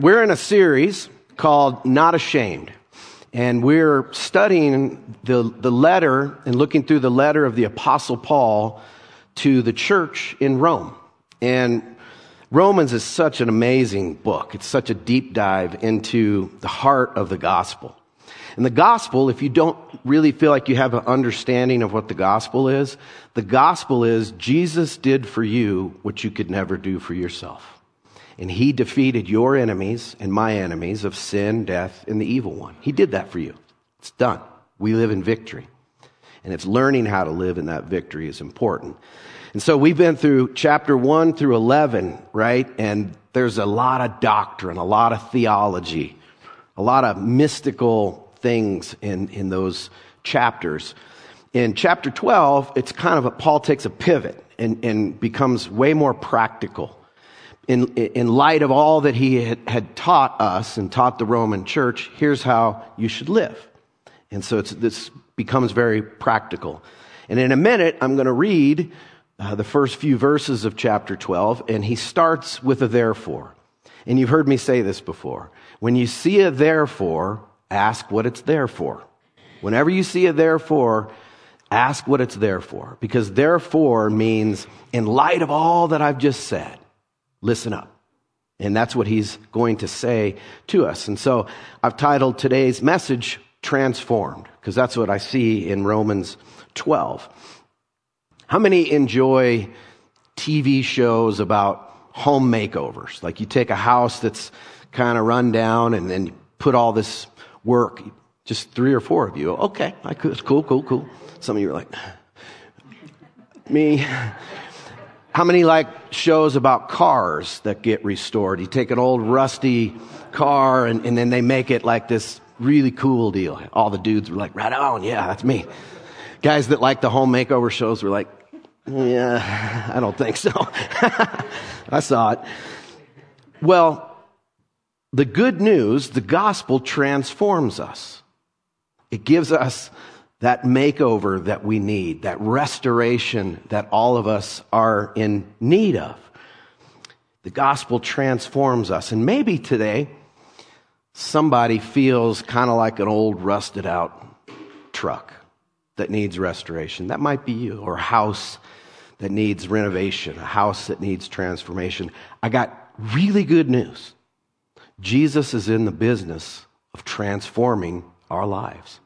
We're in a series called Not Ashamed, and we're studying the letter and looking through the letter of the Apostle Paul to the church in Rome. And Romans is such an amazing book. It's such a deep dive into the heart of the gospel. And the gospel, if you don't really feel like you have an understanding of what the gospel is Jesus did for you what you could never do for yourself. And he defeated your enemies and my enemies of sin, death, and the evil one. He did that for you. It's done. We live in victory. And it's learning how to live in that victory is important. And so we've been through chapter 1 through 11, right? And there's a lot of doctrine, a lot of theology, a lot of mystical things in those chapters. In chapter 12, it's kind of Paul takes a pivot and becomes way more practical. In light of all that he had taught us and taught the Roman church, here's how you should live. And so this becomes very practical. And in a minute, I'm going to read the first few verses of chapter 12, and he starts with a therefore. And you've heard me say this before. When you see a therefore, ask what it's there for. Whenever you see a therefore, ask what it's there for. Because therefore means, in light of all that I've just said, listen up. And that's what he's going to say to us. And so I've titled today's message, Transformed, because that's what I see in Romans 12. How many enjoy TV shows about home makeovers? Like you take a house that's kind of run down and then you put all this work, just 3 or 4 of you. Okay, I could. Cool. Some of you are like, me. How many like shows about cars that get restored? You take an old rusty car and then they make it like this really cool deal. All the dudes were like, right on, yeah, that's me. Guys that like the home makeover shows were like, yeah, I don't think so. I saw it. Well, the good news, the gospel transforms us. It gives us that makeover that we need, that restoration that all of us are in need of. The gospel transforms us. And maybe today, somebody feels kind of like an old rusted out truck that needs restoration. That might be you. Or a house that needs renovation, a house that needs transformation. I got really good news. Jesus is in the business of transforming our lives.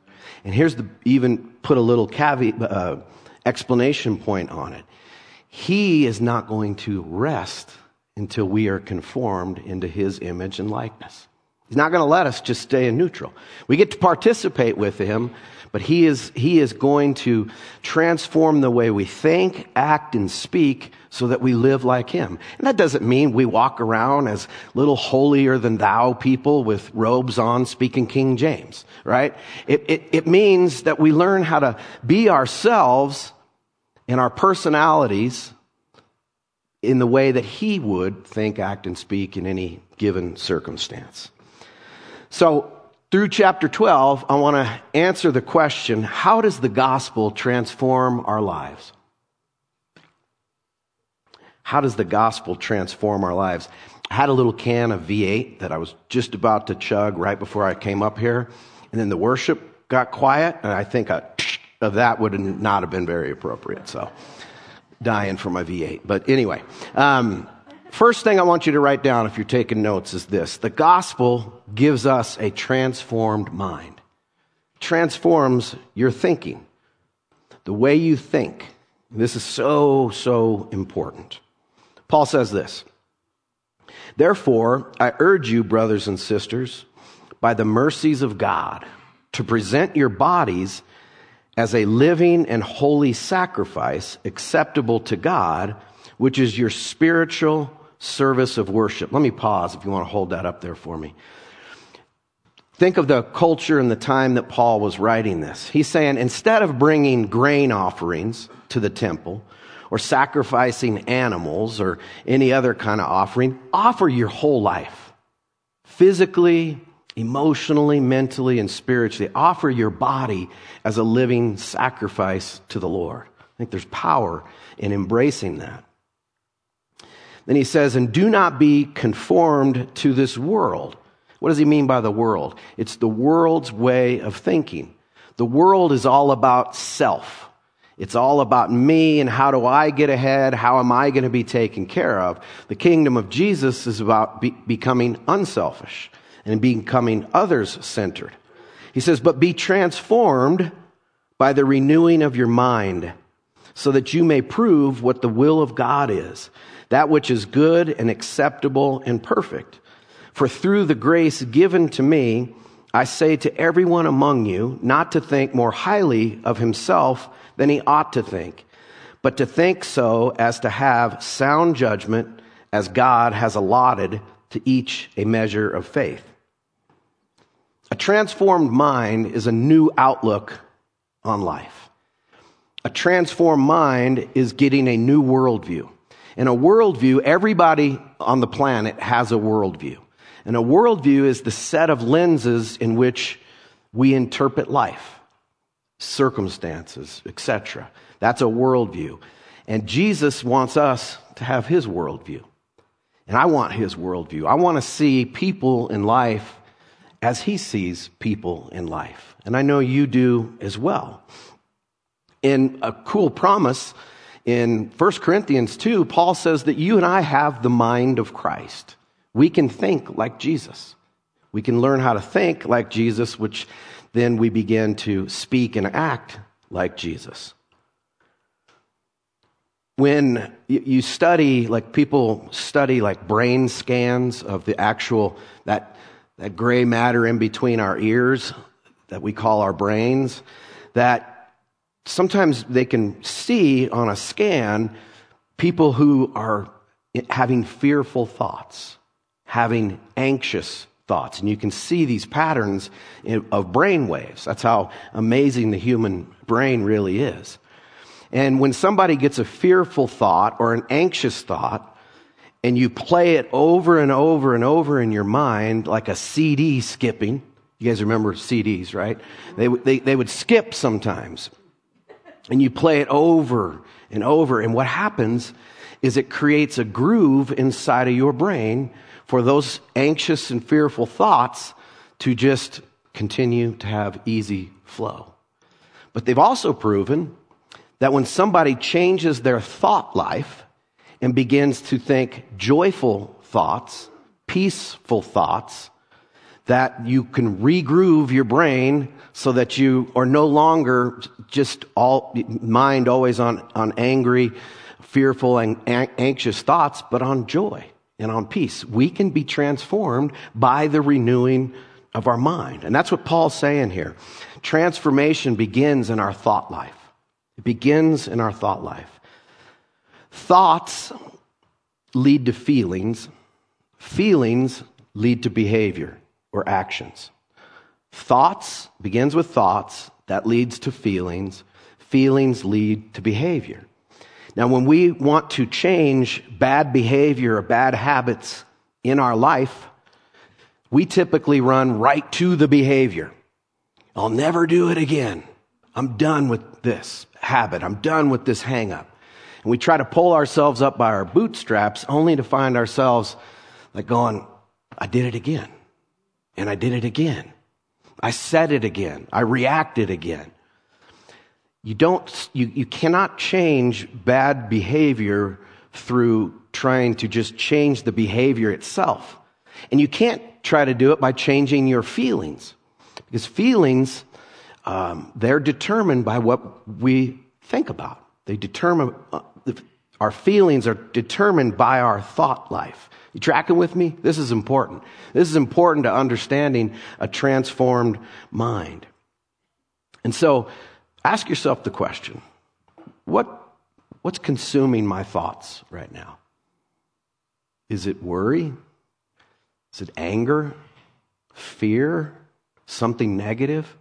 And here's the, even put a little explanation point on it. He is not going to rest until we are conformed into his image and likeness. He's not going to let us just stay in neutral. We get to participate with him, but he is going to transform the way we think, act, and speak so that we live like him. And that doesn't mean we walk around as little holier-than-thou people with robes on speaking King James, right? It means that we learn how to be ourselves and our personalities in the way that he would think, act, and speak in any given circumstance. So, through chapter 12, I want to answer the question, how does the gospel transform our lives? How does the gospel transform our lives? I had a little can of V8 that I was just about to chug right before I came up here, and then the worship got quiet, and I think a of that would not have been very appropriate, so dying for my V8. But anyway, first thing I want you to write down if you're taking notes is this. The gospel gives us a transformed mind. Transforms your thinking. The way you think. This is so, so important. Paul says this. Therefore, I urge you, brothers and sisters, by the mercies of God, to present your bodies as a living and holy sacrifice acceptable to God, which is your spiritual service of worship. Let me pause if you want to hold that up there for me. Think of the culture and the time that Paul was writing this. He's saying instead of bringing grain offerings to the temple or sacrificing animals or any other kind of offering, offer your whole life. Physically, emotionally, mentally, and spiritually. Offer your body as a living sacrifice to the Lord. I think there's power in embracing that. Then he says, and do not be conformed to this world. What does he mean by the world? It's the world's way of thinking. The world is all about self. It's all about me and how do I get ahead? How am I going to be taken care of? The kingdom of Jesus is about becoming unselfish and becoming others-centered. He says, but be transformed by the renewing of your mind so that you may prove what the will of God is, that which is good and acceptable and perfect. For through the grace given to me, I say to everyone among you not to think more highly of himself than he ought to think, but to think so as to have sound judgment, as God has allotted to each a measure of faith. A transformed mind is a new outlook on life. A transformed mind is getting a new worldview. In a worldview, everybody on the planet has a worldview. And a worldview is the set of lenses in which we interpret life, circumstances, etc. That's a worldview. And Jesus wants us to have his worldview. And I want his worldview. I want to see people in life as he sees people in life. And I know you do as well. In a cool promise, in 1 Corinthians 2, Paul says that you and I have the mind of Christ. We can think like Jesus. We can learn how to think like Jesus, which then we begin to speak and act like Jesus. When you study, like people study like brain scans of the actual, that gray matter in between our ears that we call our brains, that sometimes they can see on a scan people who are having fearful thoughts, having anxious thoughts. And you can see these patterns of brain waves. That's how amazing the human brain really is. And when somebody gets a fearful thought or an anxious thought, and you play it over and over and over in your mind, like a CD skipping. You guys remember CDs, right? They would skip sometimes. And you play it over and over. And what happens is it creates a groove inside of your brain for those anxious and fearful thoughts to just continue to have easy flow. But they've also proven that when somebody changes their thought life and begins to think joyful thoughts, peaceful thoughts, that you can regroove your brain so that you are no longer just all mind always on angry, fearful, and anxious thoughts, but on joy and on peace. We can be transformed by the renewing of our mind. And that's what Paul's saying here. Transformation begins in our thought life. It begins in our thought life. Thoughts lead to feelings. Feelings lead to behavior or actions. Thoughts begins with thoughts. That leads to feelings. Feelings lead to behavior. Now, when we want to change bad behavior or bad habits in our life, we typically run right to the behavior. I'll never do it again. I'm done with this habit. I'm done with this hang up. And we try to pull ourselves up by our bootstraps only to find ourselves like going, I did it again. And I did it again. I said it again. I reacted again. You cannot change bad behavior through trying to just change the behavior itself. And you can't try to do it by changing your feelings, because feelings, they're determined by what we think about. They determine, our feelings are determined by our thought life. You tracking with me? This is important. This is important to understanding a transformed mind. And so, ask yourself the question, what's consuming my thoughts right now? Is it worry? Is it anger? Fear? Something negative?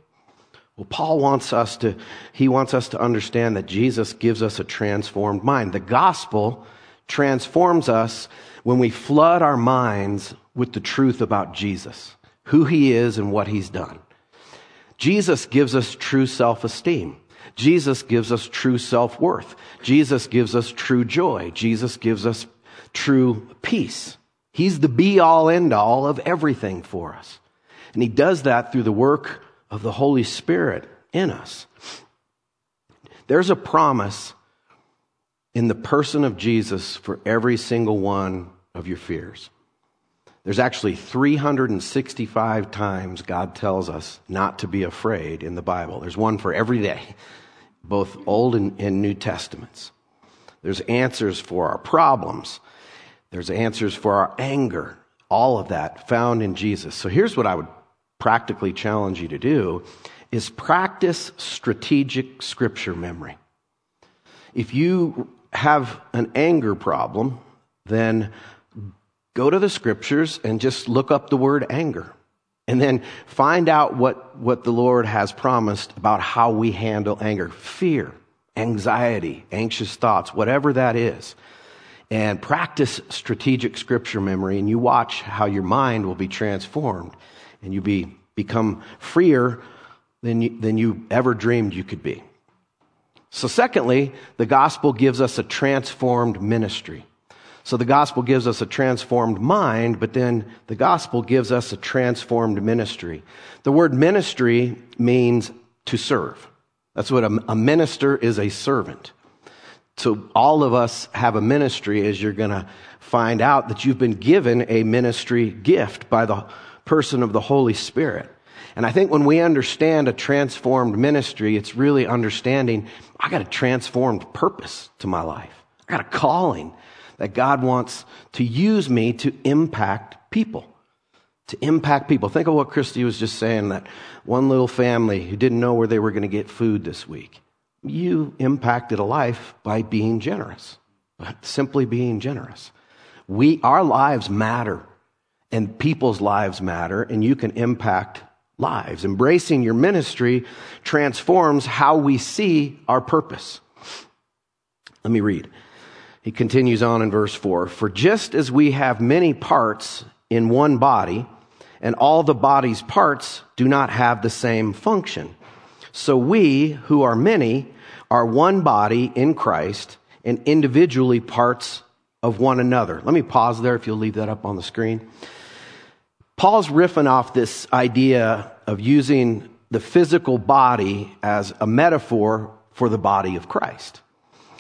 Well, Paul wants us to, he wants us to understand that Jesus gives us a transformed mind. The gospel transforms us when we flood our minds with the truth about Jesus, who he is and what he's done. Jesus gives us true self-esteem. Jesus gives us true self-worth. Jesus gives us true joy. Jesus gives us true peace. He's the be-all, end-all of everything for us. And he does that through the work of the Holy Spirit in us. There's a promise in the person of Jesus for every single one of your fears. There's actually 365 times God tells us not to be afraid in the Bible. There's one for every day, both Old and New Testaments. There's answers for our problems. There's answers for our anger. All of that found in Jesus. So here's what I would practically challenge you to do is practice strategic scripture memory. If you have an anger problem, then go to the scriptures and just look up the word anger. And then find out what the Lord has promised about how we handle anger, fear, anxiety, anxious thoughts, whatever that is. And practice strategic scripture memory, and you watch how your mind will be transformed and you become freer than you ever dreamed you could be. So secondly, the gospel gives us a transformed ministry. So the gospel gives us a transformed mind, but then the gospel gives us a transformed ministry. The word ministry means to serve. That's what a minister is, a servant. So all of us have a ministry, as you're going to find out, that you've been given a ministry gift by the person of the Holy Spirit. And I think when we understand a transformed ministry, it's really understanding, I got a transformed purpose to my life. I got a calling that God wants to use me to impact people. To impact people. Think of what Christy was just saying, that one little family who didn't know where they were going to get food this week. You impacted a life by being generous, but simply being generous. Our lives matter, and people's lives matter, and you can impact lives. Embracing your ministry transforms how we see our purpose. Let me read. He continues on in verse 4. For just as we have many parts in one body, and all the body's parts do not have the same function, so we, who are many, are one body in Christ and individually parts of one another. Let me pause there if you'll leave that up on the screen. Paul's riffing off this idea of using the physical body as a metaphor for the body of Christ.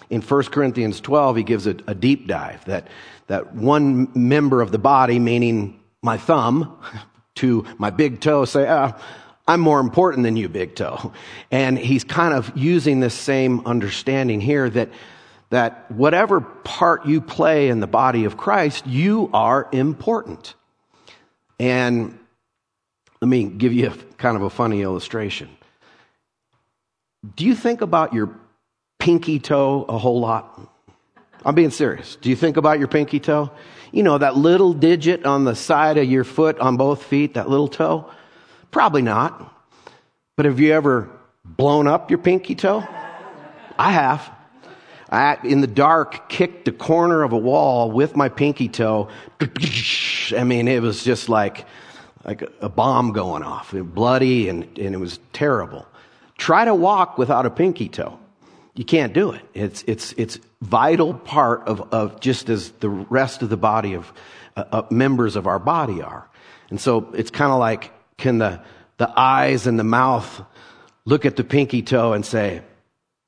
In 1 Corinthians 12, he gives a deep dive that one member of the body, meaning my thumb to my big toe, say, I'm more important than you, big toe. And he's kind of using this same understanding here that whatever part you play in the body of Christ, you are important. And let me give you kind of a funny illustration. Do you think about your pinky toe a whole lot? I'm being serious. Do you think about your pinky toe? You know, that little digit on the side of your foot on both feet, that little toe? Probably not. But have you ever blown up your pinky toe? I have. I, in the dark, kicked the corner of a wall with my pinky toe. I mean, it was just like a bomb going off. It was bloody and it was terrible. Try to walk without a pinky toe. You can't do it. It's vital part of just as the rest of the body of members of our body are. And so it's kind of like, can the eyes and the mouth look at the pinky toe and say,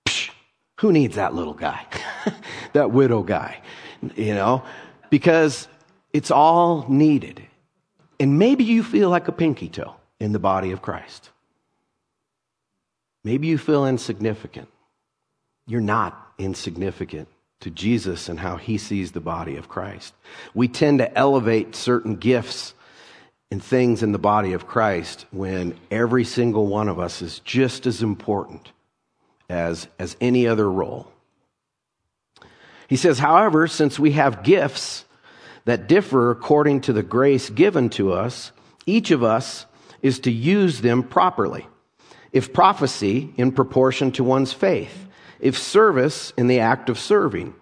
psh, who needs that little guy, that widow guy, you know, because it's all needed. And maybe you feel like a pinky toe in the body of Christ. Maybe you feel insignificant. You're not insignificant to Jesus and how he sees the body of Christ. We tend to elevate certain gifts and things in the body of Christ when every single one of us is just as important as any other role. He says, however, since we have gifts that differ according to the grace given to us, each of us is to use them properly. If prophecy, in proportion to one's faith. If service, in the act of serving.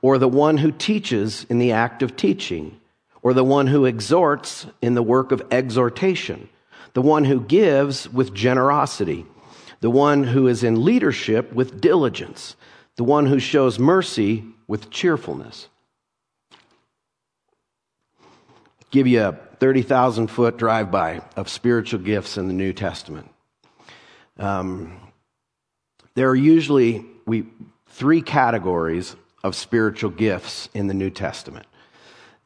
Or the one who teaches, in the act of teaching. Or the one who exhorts in the work of exhortation, the one who gives with generosity, the one who is in leadership with diligence, the one who shows mercy with cheerfulness. give you a 30,000-foot drive-by of spiritual gifts in the New Testament. There are usually three categories of spiritual gifts in the New Testament.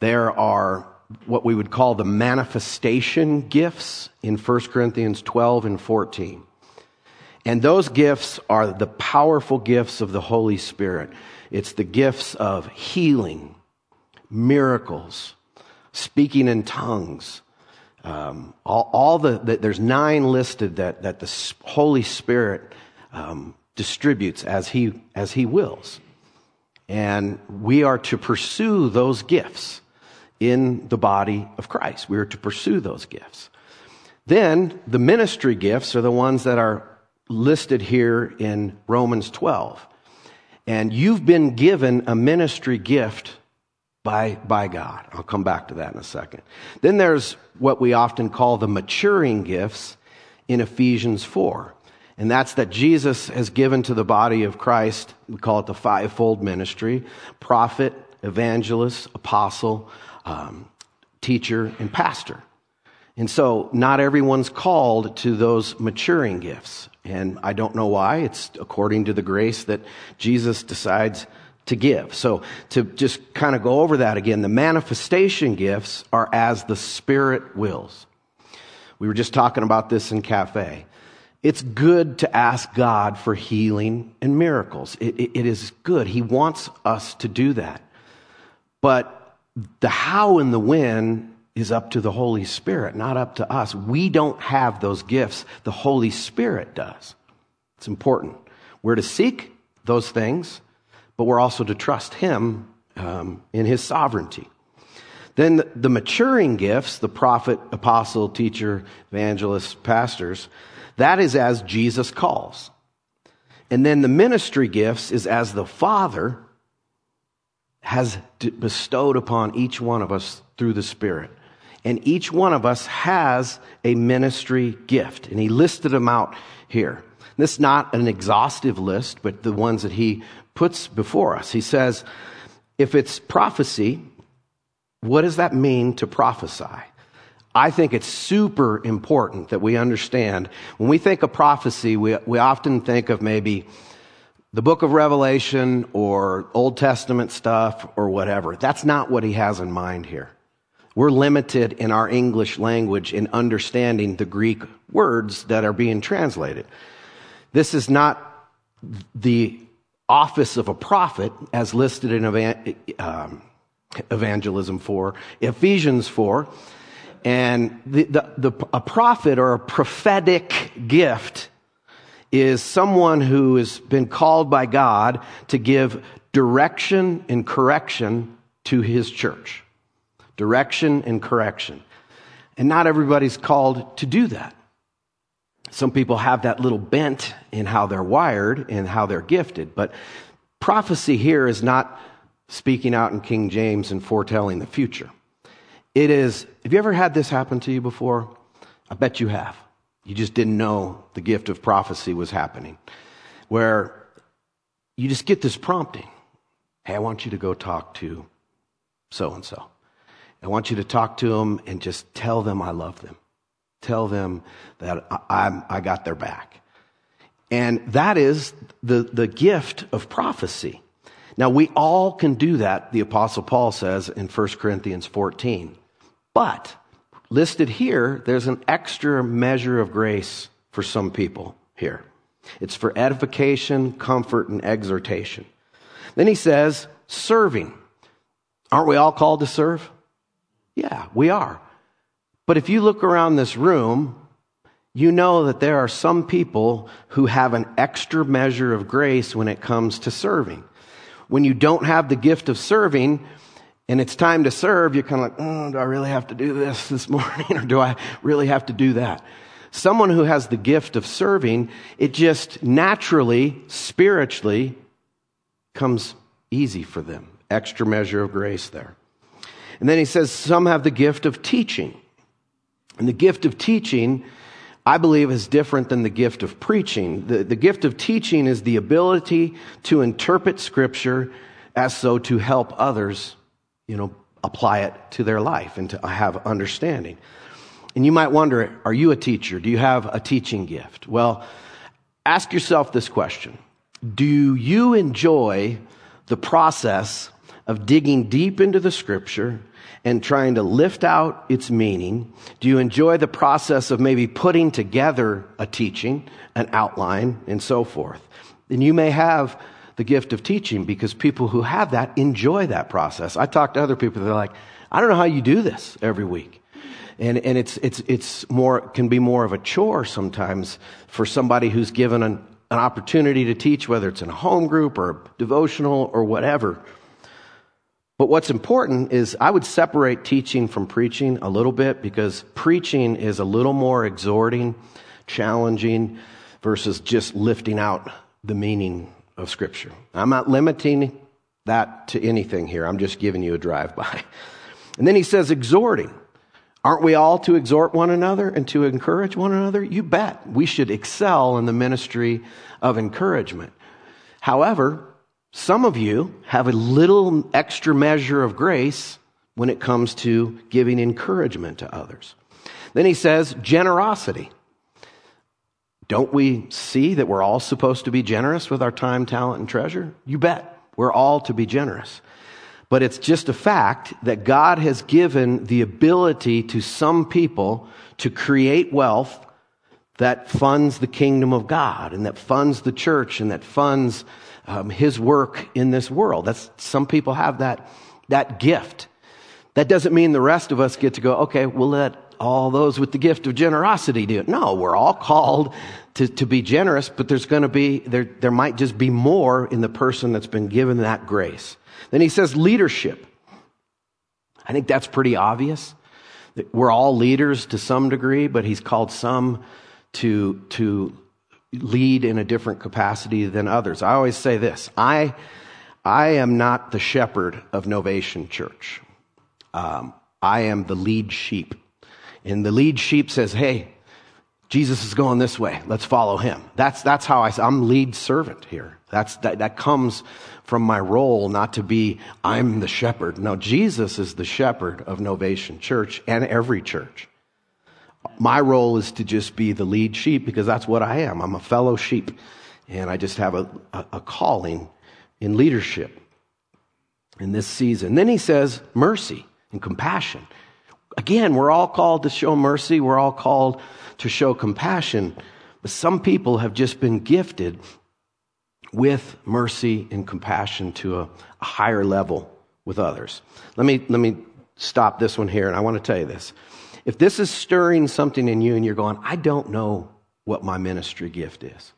There are what we would call the manifestation gifts in 1 Corinthians 12 and 14. And those gifts are the powerful gifts of the Holy Spirit. It's the gifts of healing, miracles, speaking in tongues. There's 9 listed that the Holy Spirit distributes as he wills. And we are to pursue those gifts in the body of Christ. We are to pursue those gifts. Then the ministry gifts are the ones that are listed here in Romans 12. And you've been given a ministry gift by God. I'll come back to that in a second. Then there's what we often call the maturing gifts in Ephesians 4. And that's that Jesus has given to the body of Christ, we call it the fivefold ministry: prophet, evangelist, apostle, teacher, and pastor. And so not everyone's called to those maturing gifts. And I don't know why. It's according to the grace that Jesus decides to give. So to just kind of go over that again, the manifestation gifts are as the Spirit wills. We were just talking about this in Cafe. It's good to ask God for healing and miracles. It is good. He wants us to do that. But the how and the when is up to the Holy Spirit, not up to us. We don't have those gifts. The Holy Spirit does. It's important. We're to seek those things, but we're also to trust Him in His sovereignty. Then the maturing gifts, the prophet, apostle, teacher, evangelist, pastors, that is as Jesus calls. And then the ministry gifts is as the Father has bestowed upon each one of us through the Spirit. And each one of us has a ministry gift. And He listed them out here. This is not an exhaustive list, but the ones that He puts before us. He says, if it's prophecy, what does that mean to prophesy? I think it's super important that we understand. When we think of prophecy, we often think of maybe the book of Revelation or Old Testament stuff or whatever. That's not what He has in mind here. We're limited in our English language in understanding the Greek words that are being translated. This is not the office of a prophet as listed in Evangelism 4, Ephesians 4. And a prophet or a prophetic gift is someone who has been called by God to give direction and correction to His church. Direction and correction. And not everybody's called to do that. Some people have that little bent in how they're wired and how they're gifted. But prophecy here is not speaking out in King James and foretelling the future. It is, have you ever had this happen to you before? I bet you have. You just didn't know the gift of prophecy was happening, where you just get this prompting. Hey, I want you to go talk to so-and-so. I want you to talk to them and just tell them I love them. Tell them that I got their back. And that is the gift of prophecy. Now, we all can do that, the Apostle Paul says in 1 Corinthians 14. But listed here, there's an extra measure of grace for some people here. It's for edification, comfort, and exhortation. Then he says, serving. Aren't we all called to serve? Yeah, we are. But if you look around this room, you know that there are some people who have an extra measure of grace when it comes to serving. When you don't have the gift of serving and it's time to serve, you're kind of like, do I really have to do this morning? Or do I really have to do that? Someone who has the gift of serving, it just naturally, spiritually, comes easy for them. Extra measure of grace there. And then he says, some have the gift of teaching. And the gift of teaching, I believe, is different than the gift of preaching. The gift of teaching is the ability to interpret Scripture as so to help others, apply it to their life and to have understanding. And you might wonder, are you a teacher? Do you have a teaching gift? Well, ask yourself this question. Do you enjoy the process of digging deep into the Scripture and trying to lift out its meaning? Do you enjoy the process of maybe putting together a teaching, an outline, and so forth? And you may have the gift of teaching because people who have that enjoy that process. I talk to other people, they're like, I don't know how you do this every week. And it's more, can be more of a chore sometimes for somebody who's given an opportunity to teach, whether it's in a home group or a devotional or whatever. But what's important is I would separate teaching from preaching a little bit, because preaching is a little more exhorting, challenging, versus just lifting out the meaning of Scripture. I'm not limiting that to anything here. I'm just giving you a drive-by. And then he says exhorting. Aren't we all to exhort one another and to encourage one another? You bet. We should excel in the ministry of encouragement. However, some of you have a little extra measure of grace when it comes to giving encouragement to others. Then he says, generosity. Don't we see that we're all supposed to be generous with our time, talent, and treasure? You bet. We're all to be generous. But it's just a fact that God has given the ability to some people to create wealth that funds the kingdom of God and that funds the church and that funds his work in this world. That's, some people have that gift. That doesn't mean the rest of us get to go, okay, we'll let all those with the gift of generosity do it. No, we're all called to be generous, but there's going to be, there might just be more in the person that's been given that grace. Then he says leadership. I think that's pretty obvious. We're all leaders to some degree, but he's called some to lead in a different capacity than others. I always say this, I am not the shepherd of Novation Church. I am the lead sheep. And the lead sheep says, hey, Jesus is going this way. Let's follow him. That's how I'm lead servant here. That comes from my role, not to be, I'm the shepherd. No, Jesus is the shepherd of Novation Church and every church. My role is to just be the lead sheep, because that's what I am. I'm a fellow sheep, and I just have a calling in leadership in this season. Then he says mercy and compassion. Again, we're all called to show mercy. We're all called to show compassion. But some people have just been gifted with mercy and compassion to a higher level with others. Let me stop this one here, and I want to tell you this. If this is stirring something in you and you're going, I don't know what my ministry gift is.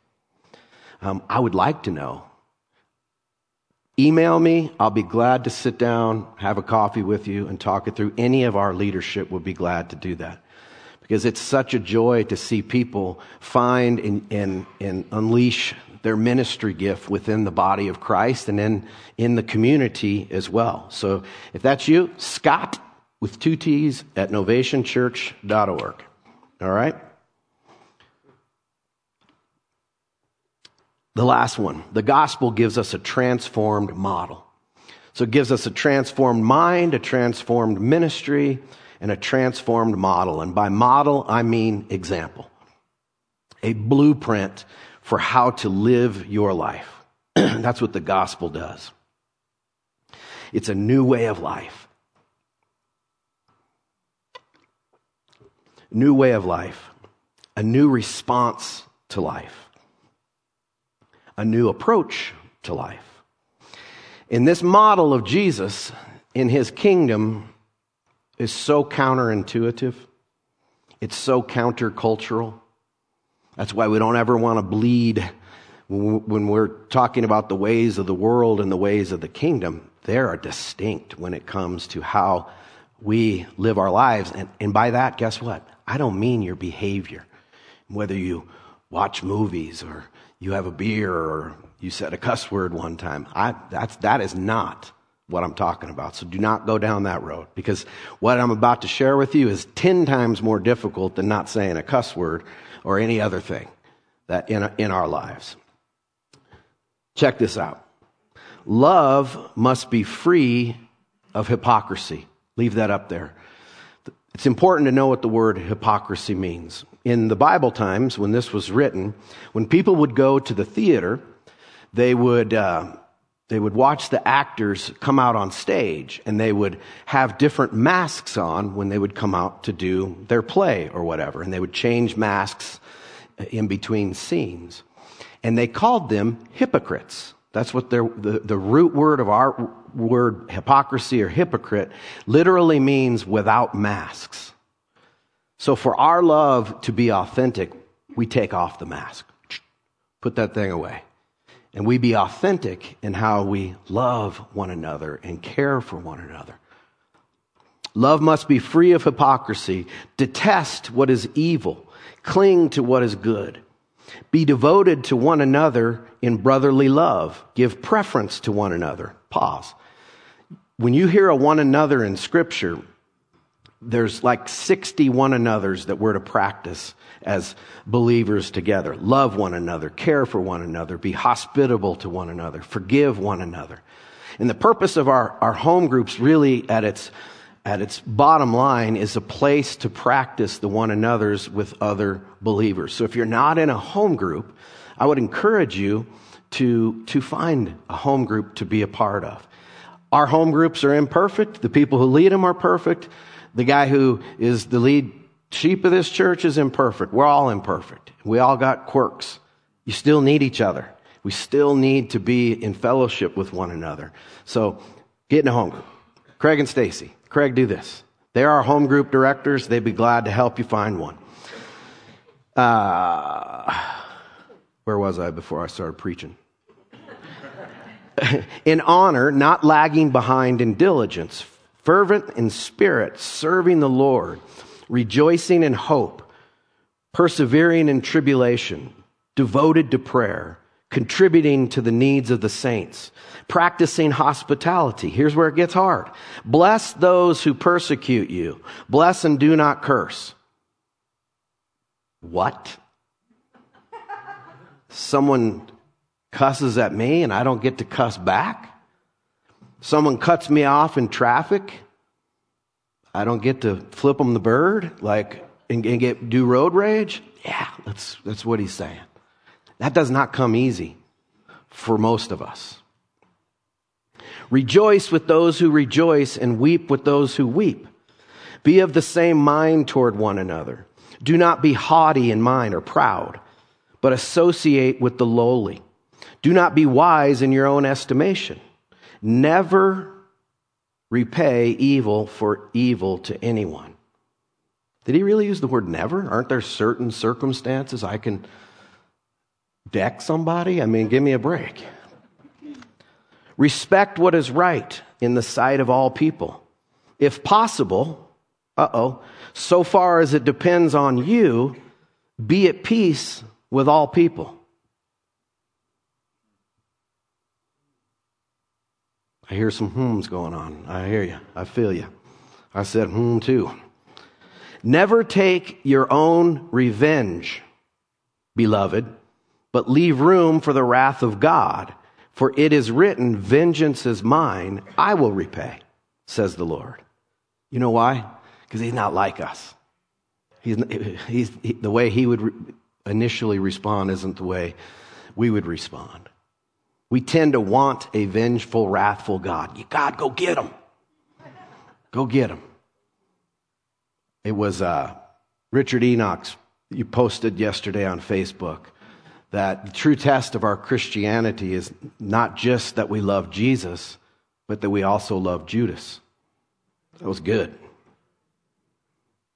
I would like to know. Email me. I'll be glad to sit down, have a coffee with you, and talk it through. Any of our leadership would be glad to do that, because it's such a joy to see people find and unleash their ministry gift within the body of Christ and in the community as well. So if that's you, Scott, with 2 T's, at novationchurch.org. All right? The last one, the gospel gives us a transformed model. So it gives us a transformed mind, a transformed ministry, and a transformed model. And by model, I mean example. A blueprint for how to live your life. That's what the gospel does. It's a new way of life. New way of life. A new response to life. A new approach to life. And this model of Jesus in his kingdom is so counterintuitive. It's so countercultural. That's why we don't ever want to bleed when we're talking about the ways of the world and the ways of the kingdom. They are distinct when it comes to how we live our lives. And by that, guess what? I don't mean your behavior, whether you watch movies or you have a beer or you said a cuss word one time. That is not what I'm talking about. So do not go down that road, because what I'm about to share with you is 10 times more difficult than not saying a cuss word or any other thing that in our lives. Check this out. Love must be free of hypocrisy Leave that up there. It's important to know what the word hypocrisy means. In the Bible times, when this was written, when people would go to the theater, they would watch the actors come out on stage, and they would have different masks on when they would come out to do their play or whatever, and they would change masks in between scenes. And they called them hypocrites. That's what the root word of our word hypocrisy or hypocrite literally means without masks. So for our love to be authentic, we take off the mask. Put that thing away. And we be authentic in how we love one another and care for one another. Love must be free of hypocrisy. Detest what is evil. Cling to what is good. Be devoted to one another in brotherly love. Give preference to one another. Pause. When you hear a one another in Scripture, there's like 60 one another's that we're to practice as believers together. Love one another, care for one another, be hospitable to one another, forgive one another. And the purpose of our home groups really at its bottom line is a place to practice the one another's with other believers. So if you're not in a home group, I would encourage you to find a home group to be a part of. Our home groups are imperfect. The people who lead them are perfect. The guy who is the lead sheep of this church is imperfect. We're all imperfect. We all got quirks. You still need each other. We still need to be in fellowship with one another. So get in a home group. Craig and Stacy. Craig, do this. They're our home group directors. They'd be glad to help you find one. Where was I before I started preaching? In honor, not lagging behind in diligence, fervent in spirit, serving the Lord, rejoicing in hope, persevering in tribulation, devoted to prayer, contributing to the needs of the saints, practicing hospitality. Here's where it gets hard. Bless those who persecute you. Bless and do not curse. What? Someone cusses at me and I don't get to cuss back? Someone cuts me off in traffic, I don't get to flip them the bird, like, and do road rage? Yeah, that's what he's saying. That does not come easy for most of us. Rejoice with those who rejoice and weep with those who weep. Be of the same mind toward one another. Do not be haughty in mind or proud, but associate with the lowly. Do not be wise in your own estimation. Never repay evil for evil to anyone. Did he really use the word never? Aren't there certain circumstances I can deck somebody? I mean, give me a break. Respect what is right in the sight of all people. If possible, so far as it depends on you, be at peace with all people. I hear some hmms going on. I hear you. I feel you. I said too. Never take your own revenge, beloved, but leave room for the wrath of God. For it is written, vengeance is mine, I will repay, says the Lord. You know why? Because he's not like us. The way he would initially respond isn't the way we would respond. We tend to want a vengeful, wrathful God. God, go get him. Go get him. It was Richard Enoch, you posted yesterday on Facebook that the true test of our Christianity is not just that we love Jesus, but that we also love Judas. That was good.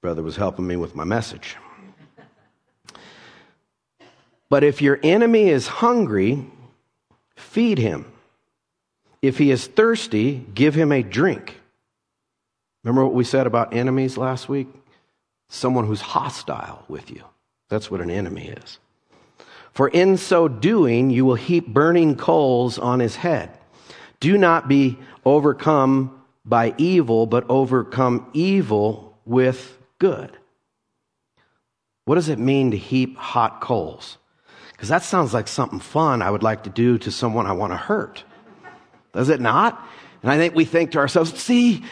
Brother was helping me with my message. But if your enemy is hungry, feed him. If he is thirsty, give him a drink. Remember what we said about enemies last week? Someone who's hostile with you. That's what an enemy is. For in so doing, you will heap burning coals on his head. Do not be overcome by evil, but overcome evil with good. What does it mean to heap hot coals? Because that sounds like something fun I would like to do to someone I want to hurt. Does it not? And I think we think to ourselves, see,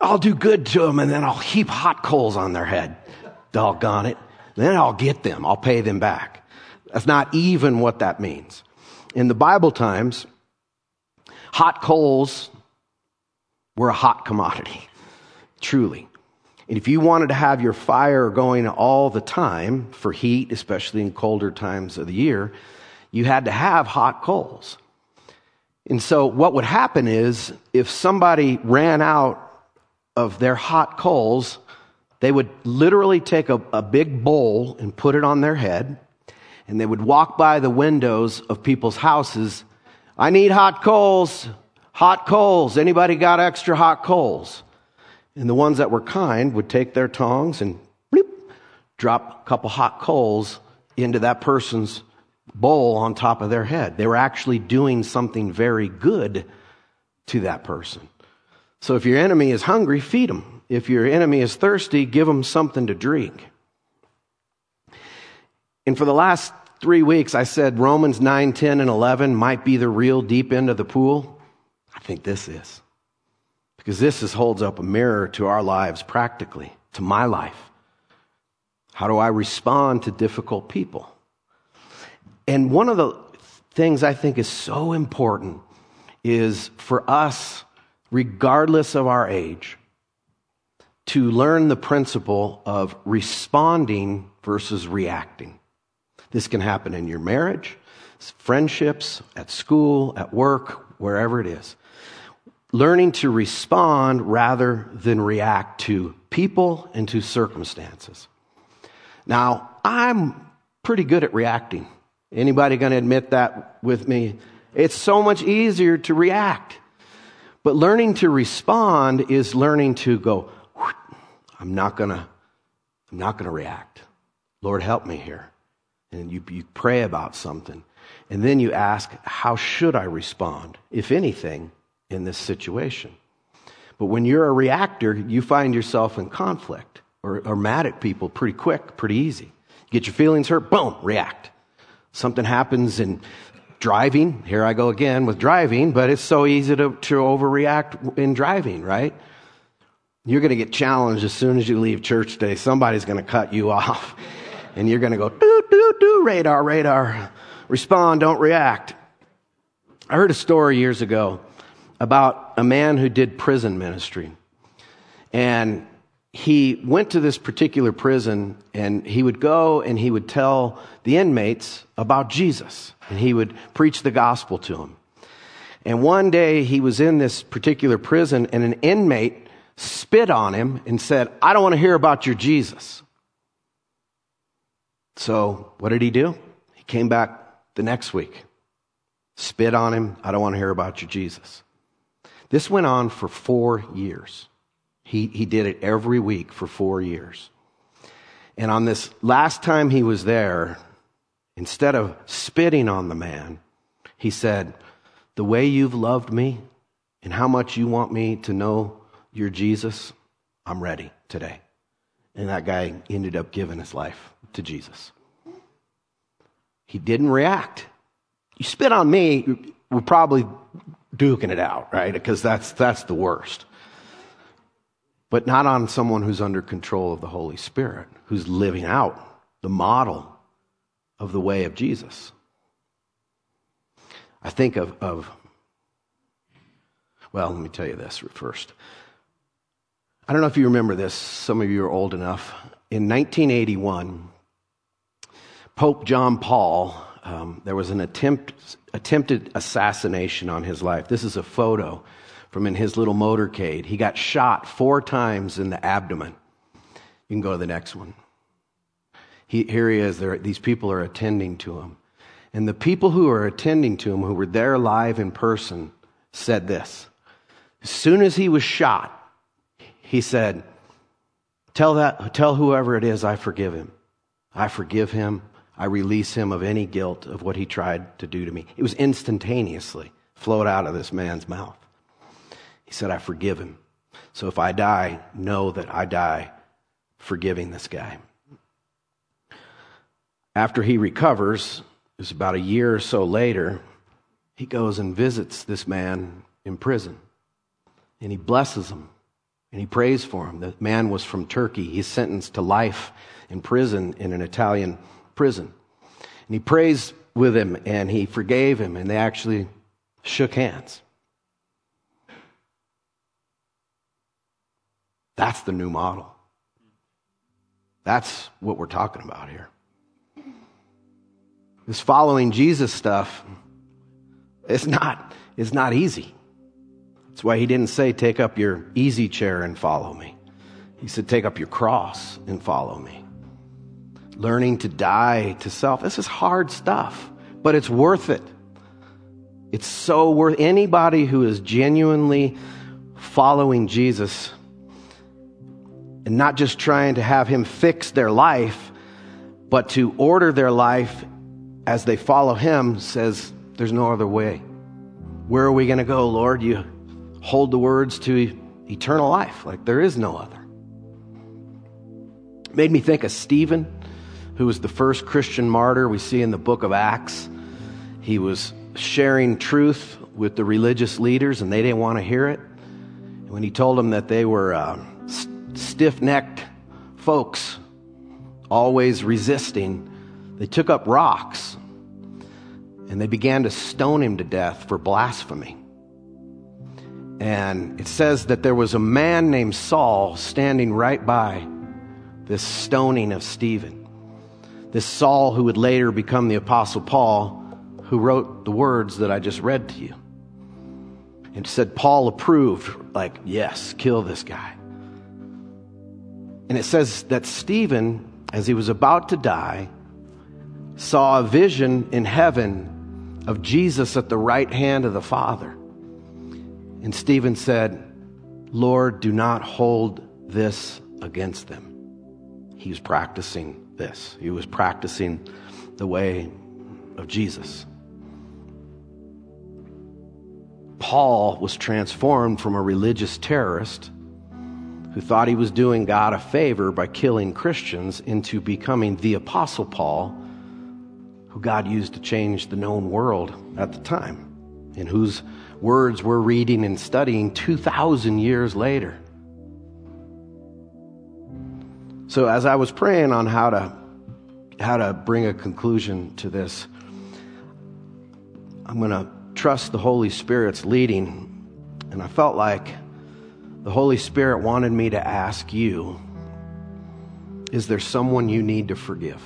I'll do good to them, and then I'll heap hot coals on their head. Doggone it. Then I'll get them. I'll pay them back. That's not even what that means. In the Bible times, hot coals were a hot commodity, truly. And if you wanted to have your fire going all the time for heat, especially in colder times of the year, you had to have hot coals. And so what would happen is if somebody ran out of their hot coals, they would literally take a big bowl and put it on their head, and they would walk by the windows of people's houses. I need hot coals. Hot coals. Anybody got extra hot coals? And the ones that were kind would take their tongs and bloop, drop a couple hot coals into that person's bowl on top of their head. They were actually doing something very good to that person. So if your enemy is hungry, feed him. If your enemy is thirsty, give him something to drink. And for the last 3 weeks, I said Romans 9, 10, and 11 might be the real deep end of the pool. I think this is. Because this holds up a mirror to our lives practically, to my life. How do I respond to difficult people? And one of the things I think is so important is for us, regardless of our age, to learn the principle of responding versus reacting. This can happen in your marriage, friendships, at school, at work, wherever it is. Learning to respond rather than react to people and to circumstances. Now, I'm pretty good at reacting. Anybody going to admit that with me? It's so much easier to react. But learning to respond is learning to go, I'm not going to react. Lord, help me here. And you pray about something. And then you ask, how should I respond, if anything, in this situation? But when you're a reactor, you find yourself in conflict or mad at people pretty quick, pretty easy. Get your feelings hurt, boom, react. Something happens in driving. Here I go again with driving, but it's so easy to overreact in driving, right? You're going to get challenged as soon as you leave church today. Somebody's going to cut you off. And you're going to go, do, do, do, radar, radar. Respond, don't react. I heard a story years ago about a man who did prison ministry. And he went to this particular prison, and he would go and he would tell the inmates about Jesus. And he would preach the gospel to them. And one day he was in this particular prison, and an inmate spit on him and said, I don't want to hear about your Jesus. So what did he do? He came back the next week. Spit on him. I don't want to hear about your Jesus. This went on for 4 years. He did it every week for 4 years. And on this last time he was there, instead of spitting on the man, he said, the way you've loved me and how much you want me to know your Jesus, I'm ready today. And that guy ended up giving his life to Jesus. He didn't react. You spit on me, we're probably duking it out, right? Because that's the worst. But not on someone who's under control of the Holy Spirit, who's living out the model of the way of Jesus. I think well, let me tell you this first. I don't know if you remember this. Some of you are old enough. In 1981, Pope John Paul, there was an attempted assassination on his life. This is a photo from in his little motorcade. He got shot 4 times in the abdomen. You can go to the next one. Here he is. These people are attending to him. And the people who are attending to him, who were there live in person, said this. As soon as he was shot, he said, Tell whoever it is, I forgive him. I forgive him. I release him of any guilt of what he tried to do to me. It was instantaneously flowed out of this man's mouth. He said, I forgive him. So if I die, know that I die forgiving this guy. After he recovers, it's about a year or so later, he goes and visits this man in prison. And he blesses him. And he prays for him. The man was from Turkey. He's sentenced to life in prison, in an Italian prison. And he prays with him, and he forgave him, and they actually shook hands. That's the new model. That's what we're talking about here. This following Jesus stuff, it's not easy. That's why he didn't say, take up your easy chair and follow me. He said, take up your cross and follow me. Learning to die to self. This is hard stuff, but it's worth it. It's so worth it. Anybody who is genuinely following Jesus and not just trying to have him fix their life, but to order their life as they follow him, says, there's no other way. Where are we going to go, Lord? You hold the words to eternal life. Like, there is no other. It made me think of Stephen, who was the first Christian martyr we see in the book of Acts. He was sharing truth with the religious leaders, and they didn't want to hear it. And when he told them that they were stiff-necked folks, always resisting, they took up rocks and they began to stone him to death for blasphemy. And it says that there was a man named Saul standing right by this stoning of Stephen. This Saul who would later become the Apostle Paul, who wrote the words that I just read to you. And said Paul approved, like, yes, kill this guy. And it says that Stephen, as he was about to die, saw a vision in heaven of Jesus at the right hand of the Father. And Stephen said, Lord, do not hold this against them. He was practicing this. He was practicing the way of Jesus. Paul was transformed from a religious terrorist who thought he was doing God a favor by killing Christians into becoming the Apostle Paul, who God used to change the known world at the time, and whose words we're reading and studying 2,000 years later. So as I was praying on how to bring a conclusion to this, I'm going to trust the Holy Spirit's leading, and I felt like the Holy Spirit wanted me to ask you, is there someone you need to forgive?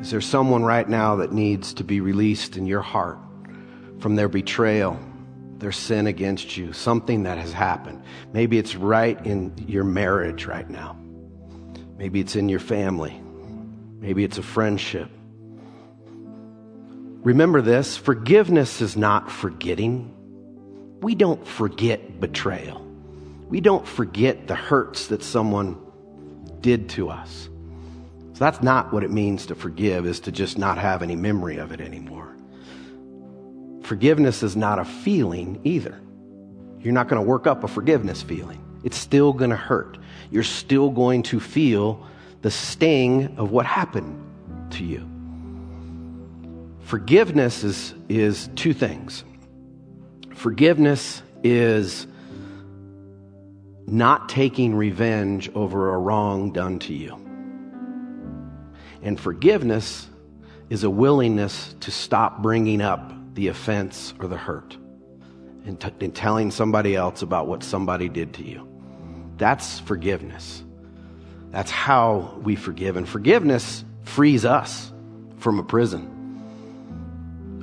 Is there someone right now that needs to be released in your heart from their betrayal, their sin against you, something that has happened? Maybe it's right in your marriage right now. Maybe it's in your family. Maybe it's a friendship. Remember this, forgiveness is not forgetting. We don't forget betrayal. We don't forget the hurts that someone did to us. So that's not what it means to forgive, is to just not have any memory of it anymore. Forgiveness is not a feeling either. You're not going to work up a forgiveness feeling. It's still going to hurt. You're still going to feel the sting of what happened to you. Forgiveness is two things. Forgiveness is not taking revenge over a wrong done to you. And forgiveness is a willingness to stop bringing up the offense or the hurt and telling somebody else about what somebody did to you. That's forgiveness. That's how we forgive. And forgiveness frees us from a prison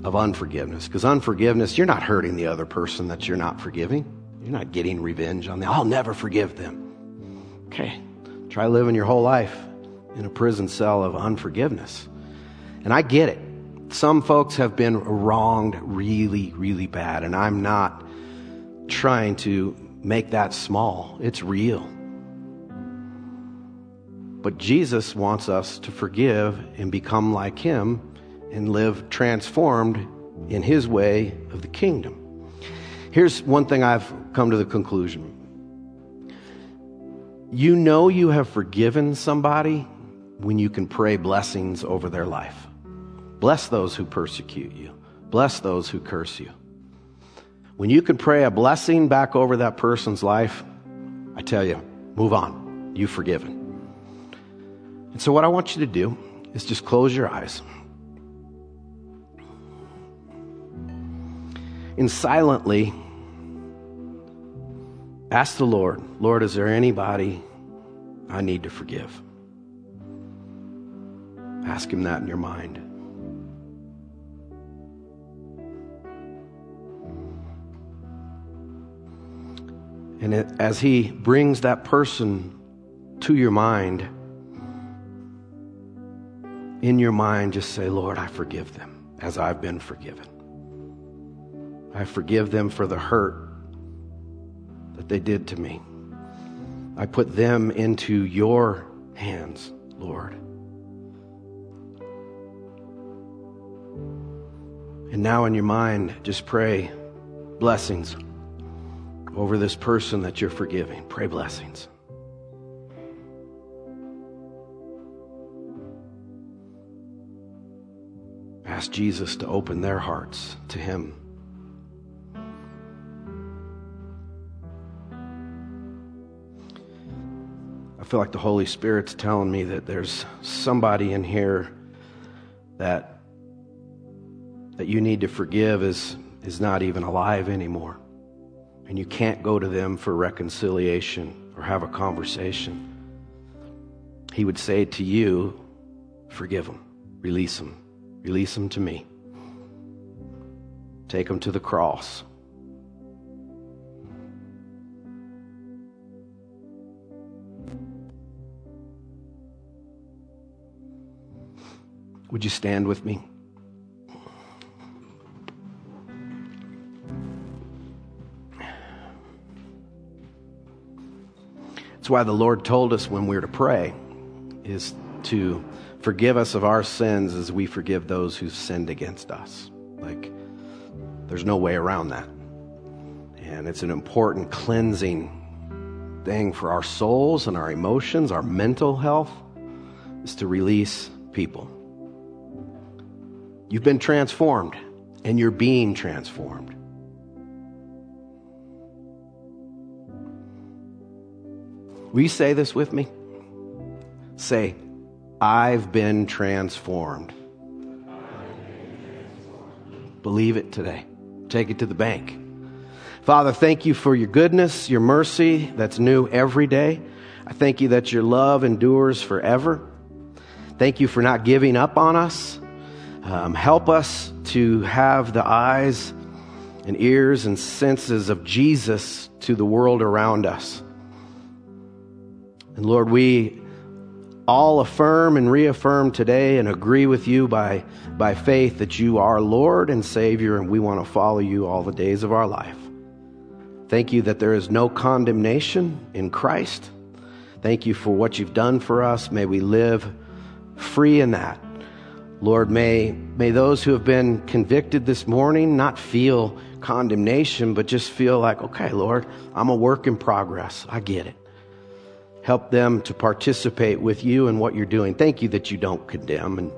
of unforgiveness. Because unforgiveness, you're not hurting the other person that you're not forgiving. You're not getting revenge on them. I'll never forgive them. Okay, try living your whole life in a prison cell of unforgiveness. And I get it. Some folks have been wronged really, really bad, and I'm not trying to make that small. It's real. But Jesus wants us to forgive and become like him and live transformed in his way of the kingdom. Here's one thing I've come to the conclusion. You know you have forgiven somebody when you can pray blessings over their life. Bless those who persecute you. Bless those who curse you. When you can pray a blessing back over that person's life, I tell you, move on. You've forgiven. And so what I want you to do is just close your eyes. And silently ask the Lord, Lord, is there anybody I need to forgive? Ask him that in your mind. And as he brings that person to your mind, in your mind, just say, Lord, I forgive them as I've been forgiven. I forgive them for the hurt that they did to me. I put them into your hands, Lord. And now in your mind, just pray blessings over this person that you're forgiving. Pray blessings. Ask Jesus to open their hearts to him. I feel like the Holy Spirit's telling me that there's somebody in here that you need to forgive is not even alive anymore. And you can't go to them for reconciliation or have a conversation. He would say to you, forgive them, release them. Release them to me. Take them to the cross. Would you stand with me? That's why the Lord told us when we're to pray is to forgive us of our sins as we forgive those who sinned against us. Like, there's no way around that. And it's an important cleansing thing for our souls and our emotions, our mental health, is to release people. You've been transformed, and you're being transformed. Will you say this with me? Say, I've been transformed. Believe it today. Take it to the bank. Father, thank you for your goodness, your mercy that's new every day. I thank you that your love endures forever. Thank you for not giving up on us. Help us to have the eyes and ears and senses of Jesus to the world around us. And Lord, we all affirm and reaffirm today and agree with you by faith that you are Lord and Savior, and we want to follow you all the days of our life. Thank you that there is no condemnation in Christ. Thank you for what you've done for us. May we live free in that. Lord, may those who have been convicted this morning not feel condemnation, but just feel like, okay, Lord, I'm a work in progress. I get it. Help them to participate with you in what you're doing. Thank you that you don't condemn,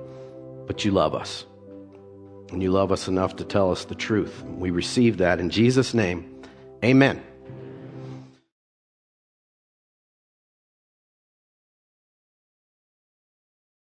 but you love us. And you love us enough to tell us the truth. We receive that in Jesus' name. Amen.